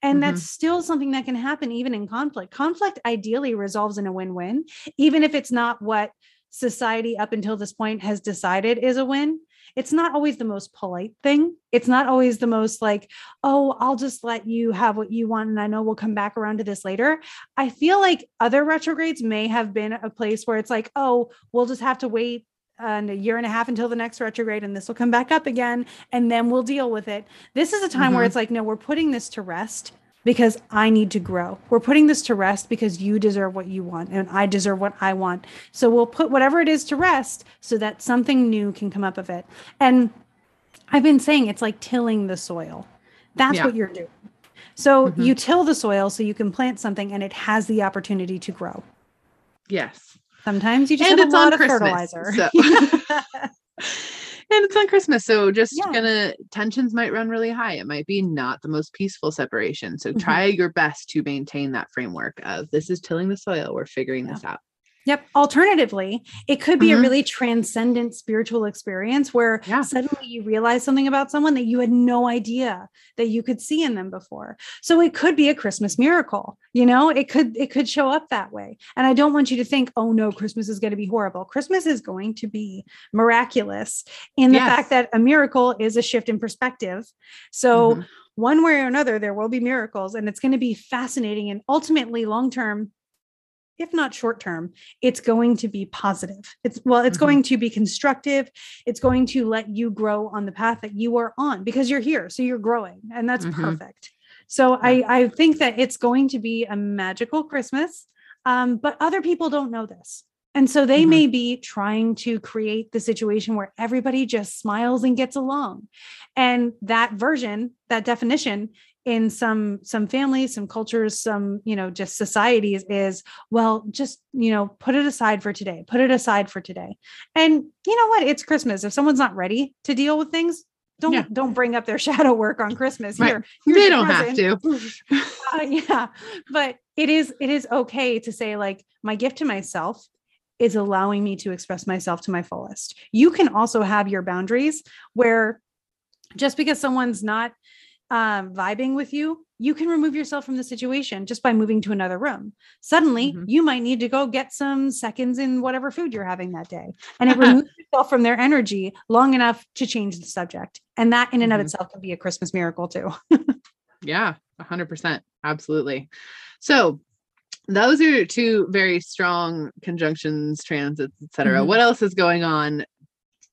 And that's still something that can happen even in conflict. Conflict ideally resolves in a win-win, even if it's not what society up until this point has decided is a win. It's not always the most polite thing. It's not always the most like, oh, I'll just let you have what you want, and I know we'll come back around to this later. I feel like other retrogrades may have been a place where it's like, oh, we'll just have to wait a year and a half until the next retrograde, and this will come back up again, and then we'll deal with it. This is a time where it's like, no, we're putting this to rest because I need to grow. We're putting this to rest because you deserve what you want and I deserve what I want. So we'll put whatever it is to rest so that something new can come up of it. And I've been saying it's like tilling the soil. That's what you're doing. So you till the soil so you can plant something and it has the opportunity to grow. Yes. Sometimes you just have a lot of fertilizer. So. And it's on Christmas, so just gonna, tensions might run really high. It might be not the most peaceful separation. So try your best to maintain that framework of, this is tilling the soil. We're figuring this out. Yep. Alternatively, it could be a really transcendent spiritual experience where suddenly you realize something about someone that you had no idea that you could see in them before. So it could be a Christmas miracle, you know, it could show up that way. And I don't want you to think, oh no, Christmas is going to be horrible. Christmas is going to be miraculous in the fact that a miracle is a shift in perspective. So one way or another, there will be miracles, and it's going to be fascinating. And ultimately long-term, if not short-term, it's going to be positive. It's going to be constructive. It's going to let you grow on the path that you are on because you're here. So you're growing, and that's perfect. So I think that it's going to be a magical Christmas, but other people don't know this. And so they may be trying to create the situation where everybody just smiles and gets along. And that version, that definition, in some families, some cultures, some, you know, just societies is, well, just, you know, put it aside for today, And you know what? It's Christmas. If someone's not ready to deal with things, don't bring up their shadow work on Christmas. Right. Here they don't have to. But it is okay to say, like, my gift to myself is allowing me to express myself to my fullest. You can also have your boundaries where just because someone's not vibing with you, you can remove yourself from the situation just by moving to another room. Suddenly you might need to go get some seconds in whatever food you're having that day. And it removes yourself from their energy long enough to change the subject. And that in and of itself can be a Christmas miracle too. 100%. Absolutely. So those are two very strong conjunctions, transits, et cetera. What else is going on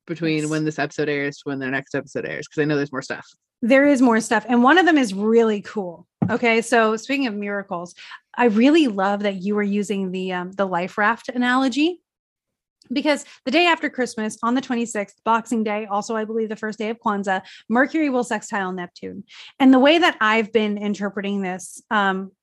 between when this episode airs to when the next episode airs? Because I know there's more stuff. There is more stuff. And one of them is really cool. Okay. So speaking of miracles, I really love that you were using the life raft analogy, because the day after Christmas on the 26th, Boxing Day, also, I believe the first day of Kwanzaa, Mercury will sextile Neptune. And the way that I've been interpreting this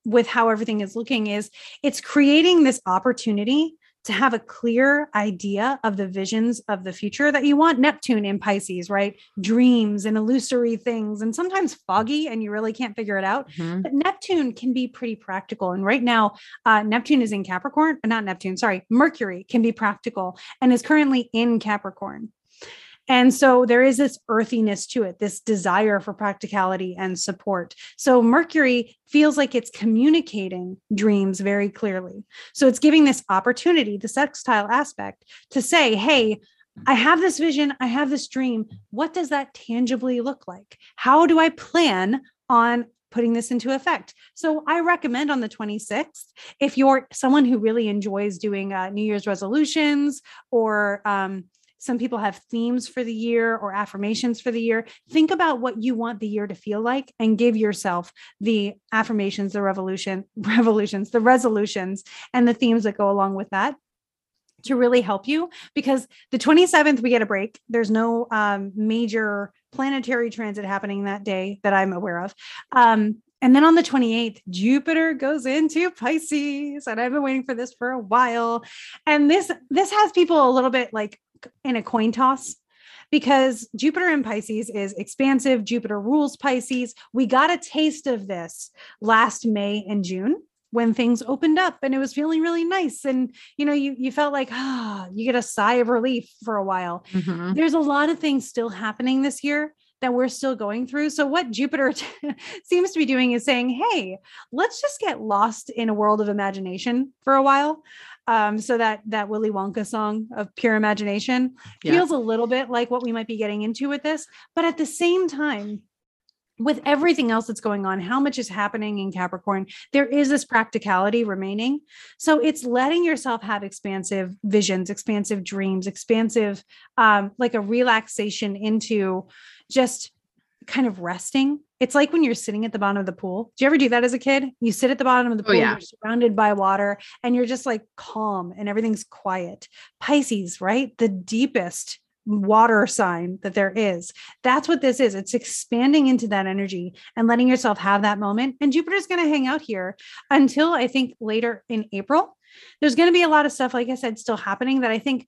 with how everything is looking is it's creating this opportunity to have a clear idea of the visions of the future that you want. Neptune in Pisces, right? Dreams and illusory things, and sometimes foggy, and you really can't figure it out. But Neptune can be pretty practical. And right now, Neptune is in Capricorn, not Neptune, sorry, Mercury can be practical and is currently in Capricorn. And so there is this earthiness to it, this desire for practicality and support. So Mercury feels like it's communicating dreams very clearly. So it's giving this opportunity, the sextile aspect, to say, hey, I have this vision. I have this dream. What does that tangibly look like? How do I plan on putting this into effect? So I recommend on the 26th, if you're someone who really enjoys doing New Year's resolutions, or some people have themes for the year or affirmations for the year, think about what you want the year to feel like and give yourself the affirmations, the revolutions, the resolutions, and the themes that go along with that to really help you. Because the 27th, we get a break. There's no major planetary transit happening that day that I'm aware of. And then on the 28th, Jupiter goes into Pisces, and I've been waiting for this for a while. And this has people a little bit like in a coin toss, because Jupiter in Pisces is expansive. Jupiter rules Pisces. We got a taste of this last May and June when things opened up and it was feeling really nice. And, you know, you felt like, you get a sigh of relief for a while. There's a lot of things still happening this year that we're still going through. So what Jupiter seems to be doing is saying, hey, let's just get lost in a world of imagination for a while. So that Willy Wonka song of pure imagination feels a little bit like what we might be getting into with this. But at the same time, with everything else that's going on, how much is happening in Capricorn, there is this practicality remaining. So it's letting yourself have expansive visions, expansive dreams, expansive, like a relaxation into just kind of resting. It's like when you're sitting at the bottom of the pool. Do you ever do that as a kid? You sit at the bottom of the pool, you're surrounded by water, and you're just like calm and everything's quiet. Pisces, right? The deepest water sign that there is. That's what this is. It's expanding into that energy and letting yourself have that moment. And Jupiter's going to hang out here until, I think, later in April. There's going to be a lot of stuff, like I said, still happening that I think,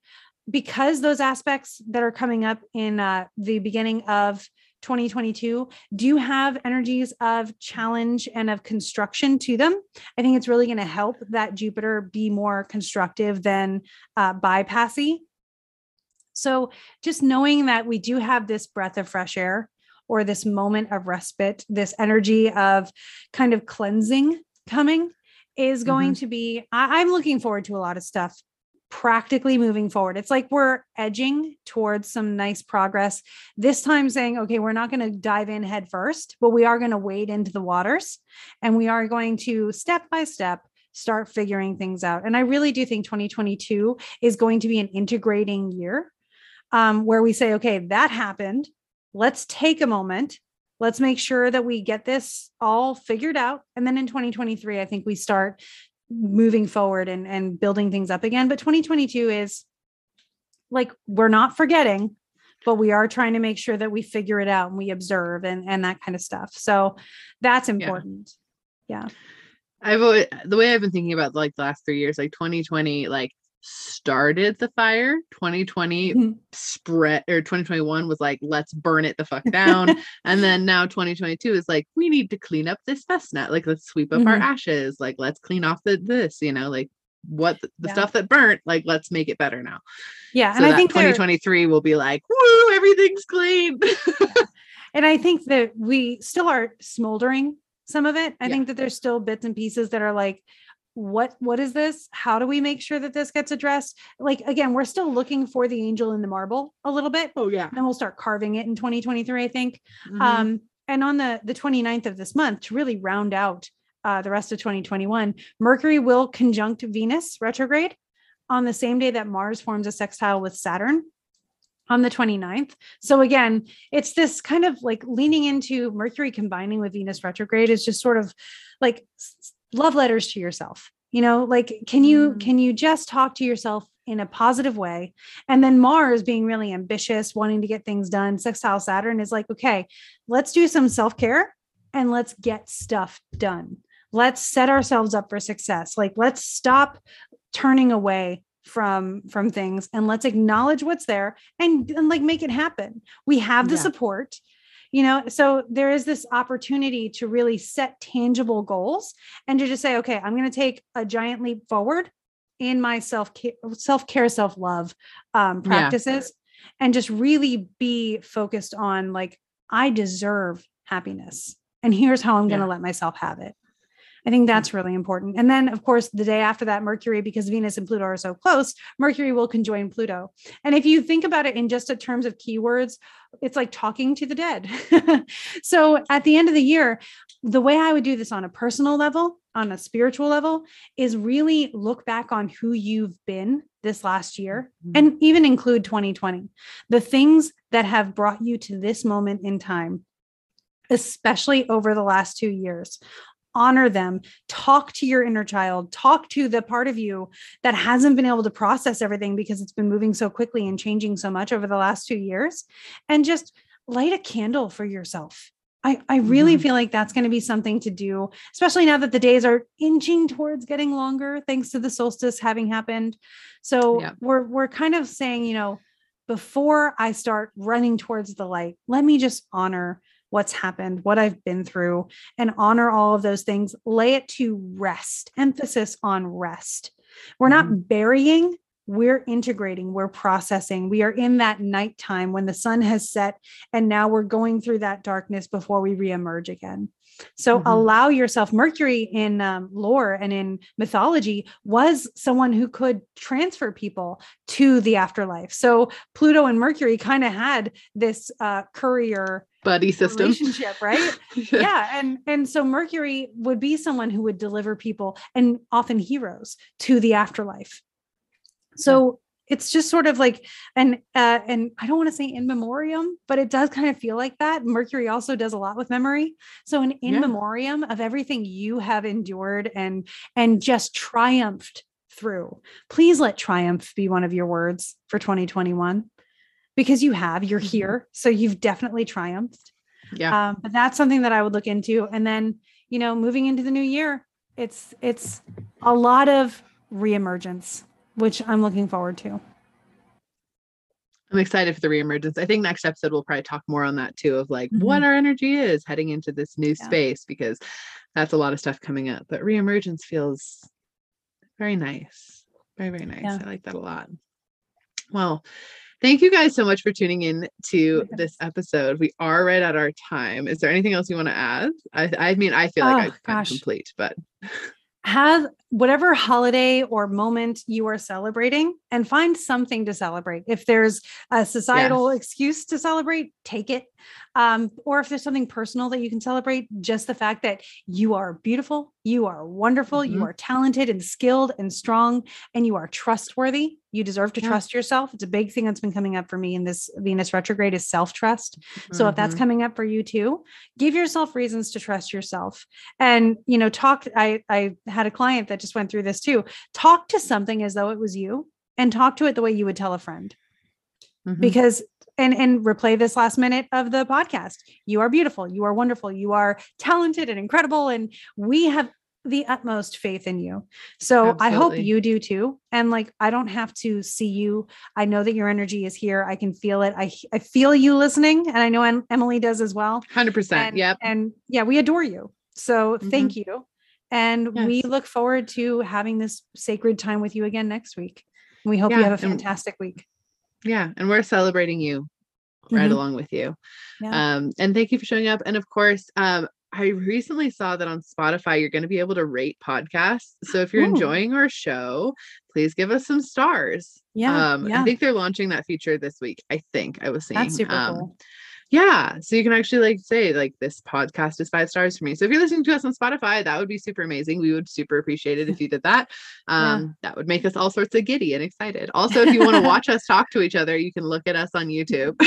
because those aspects that are coming up in the beginning of 2022 do have energies of challenge and of construction to them. I think it's really going to help that Jupiter be more constructive than bypassy. So just knowing that we do have this breath of fresh air or this moment of respite, this energy of kind of cleansing coming is going to be, I'm looking forward to a lot of stuff practically moving forward. It's like we're edging towards some nice progress this time, saying, okay, we're not going to dive in head first, but we are going to wade into the waters and we are going to step by step start figuring things out. And I really do think 2022 is going to be an integrating year where we say, okay, that happened. Let's take a moment. Let's make sure that we get this all figured out. And then in 2023, I think we start moving forward and building things up again. But 2022 is like, we're not forgetting, but we are trying to make sure that we figure it out and we observe and that kind of stuff. So that's important. Yeah. I've always, the way I've been thinking about like the last 3 years, like 2020, like started the fire, 2020 spread, or 2021 was like, let's burn it the fuck down. And then now 2022 is like, we need to clean up this festnet. Like, let's sweep up our ashes. Like, let's clean off this, you know, like what the stuff that burnt, like, let's make it better now. Yeah. So and I think 2023 will be like, woo, everything's clean. And I think that we still are smoldering some of it. I think that there's still bits and pieces that are like, what is this? How do we make sure that this gets addressed? Like, again, we're still looking for the angel in the marble a little bit. Oh yeah. And we'll start carving it in 2023, I think. And on the 29th of this month, to really round out the rest of 2021, Mercury will conjunct Venus retrograde on the same day that Mars forms a sextile with Saturn on the 29th. So again, it's this kind of like leaning into Mercury combining with Venus retrograde is just sort of like love letters to yourself, you know, like, can you just talk to yourself in a positive way? And then Mars being really ambitious, wanting to get things done. Sextile Saturn is like, okay, let's do some self-care and let's get stuff done. Let's set ourselves up for success. Like, let's stop turning away from things and let's acknowledge what's there and like make it happen. We have the support. You know, so there is this opportunity to really set tangible goals and to just say, okay, I'm going to take a giant leap forward in my self-care, self-love practices and just really be focused on like, I deserve happiness and here's how I'm going to let myself have it. I think that's really important. And then of course, the day after that, Mercury, because Venus and Pluto are so close, Mercury will conjoin Pluto. And if you think about it in just a terms of keywords, it's like talking to the dead. So at the end of the year, the way I would do this on a personal level, on a spiritual level, is really look back on who you've been this last year and even include 2020, the things that have brought you to this moment in time, especially over the last 2 years. Honor them, talk to your inner child, talk to the part of you that hasn't been able to process everything because it's been moving so quickly and changing so much over the last 2 years, and just light a candle for yourself. I really feel like that's going to be something to do, especially now that the days are inching towards getting longer, thanks to the solstice having happened. So we're kind of saying, you know, before I start running towards the light, let me just honor what's happened, what I've been through, and honor all of those things, lay it to rest, emphasis on rest. We're not burying, we're integrating, we're processing. We are in that nighttime when the sun has set, and now we're going through that darkness before we reemerge again. So allow yourself. Mercury in lore and in mythology was someone who could transfer people to the afterlife. So Pluto and Mercury kind of had this courier buddy system relationship, right? And so Mercury would be someone who would deliver people, and often heroes, to the afterlife. So it's just sort of like and I don't want to say in memoriam, but it does kind of feel like that. Mercury also does a lot with memory. So an in memoriam of everything you have endured and just triumphed through. Please let triumph be one of your words for 2021, because you have, you're here. So you've definitely triumphed. Yeah. But that's something that I would look into. And then, you know, moving into the new year, it's a lot of reemergence, which I'm looking forward to. I'm excited for the reemergence. I think next episode we'll probably talk more on that too, of like what our energy is heading into this new space, because that's a lot of stuff coming up. But reemergence feels very nice. Very, very nice. Yeah. I like that a lot. Well, thank you guys so much for tuning in to this episode. We are right at our time. Is there anything else you want to add? I mean, I feel like I'm kind of complete, but have whatever holiday or moment you are celebrating and find something to celebrate. If there's a societal excuse to celebrate, take it. Or if there's something personal that you can celebrate, just the fact that you are beautiful, you are wonderful, you are talented and skilled and strong, and you are trustworthy. You deserve to trust yourself. It's a big thing that's been coming up for me in this Venus retrograde is self-trust. So if that's coming up for you too, give yourself reasons to trust yourself. And, you know, I had a client that just went through this too. Talk to something as though it was you, and talk to it the way you would tell a friend, because, and replay this last minute of the podcast. You are beautiful. You are wonderful. You are talented and incredible. And we have the utmost faith in you. So absolutely. I hope you do too. And like, I don't have to see you. I know that your energy is here. I can feel it. I feel you listening. And I know Emily does as well. 100%. Yep. And yeah, we adore you. So thank you. And we look forward to having this sacred time with you again next week. We hope you have a fantastic week. Yeah. And we're celebrating you right along with you. Yeah. And thank you for showing up. And of course, I recently saw that on Spotify, you're going to be able to rate podcasts. So if you're enjoying our show, please give us some stars. Yeah, I think they're launching that feature this week. I think I was seeing. That's super cool. Yeah. So you can actually like say like this podcast is 5 stars for me. So if you're listening to us on Spotify, that would be super amazing. We would super appreciate it if you did that. That would make us all sorts of giddy and excited. Also, if you want to watch us talk to each other, you can look at us on YouTube.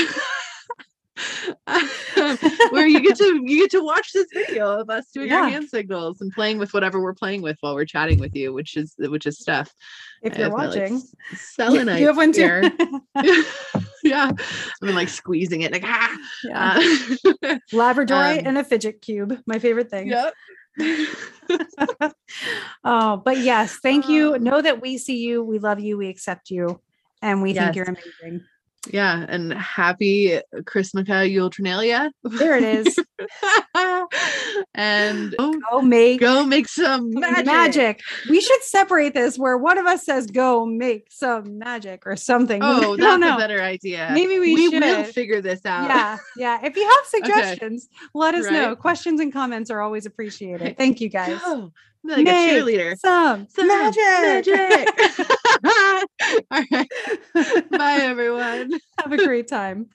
Where you get to watch this video of us doing our hand signals and playing with whatever we're playing with while we're chatting with you, which is stuff. If you're watching, like, selenite. You have one too. Yeah, I've been like squeezing it, like Labradorite and a fidget cube, my favorite thing. Yep. Oh, but yes, thank you. Know that we see you, we love you, we accept you, and we think you're amazing. Yeah. And happy Christmas, Yule Ternalia. There it is. And go make some magic. We should separate this where one of us says, go make some magic or something. Oh, that's a better idea. Maybe we should. We will figure this out. Yeah. Yeah. If you have suggestions, let us know. Questions and comments are always appreciated. Thank you guys. Go. Like make a cheerleader. Some magic. All right. Bye, everyone. Have a great time.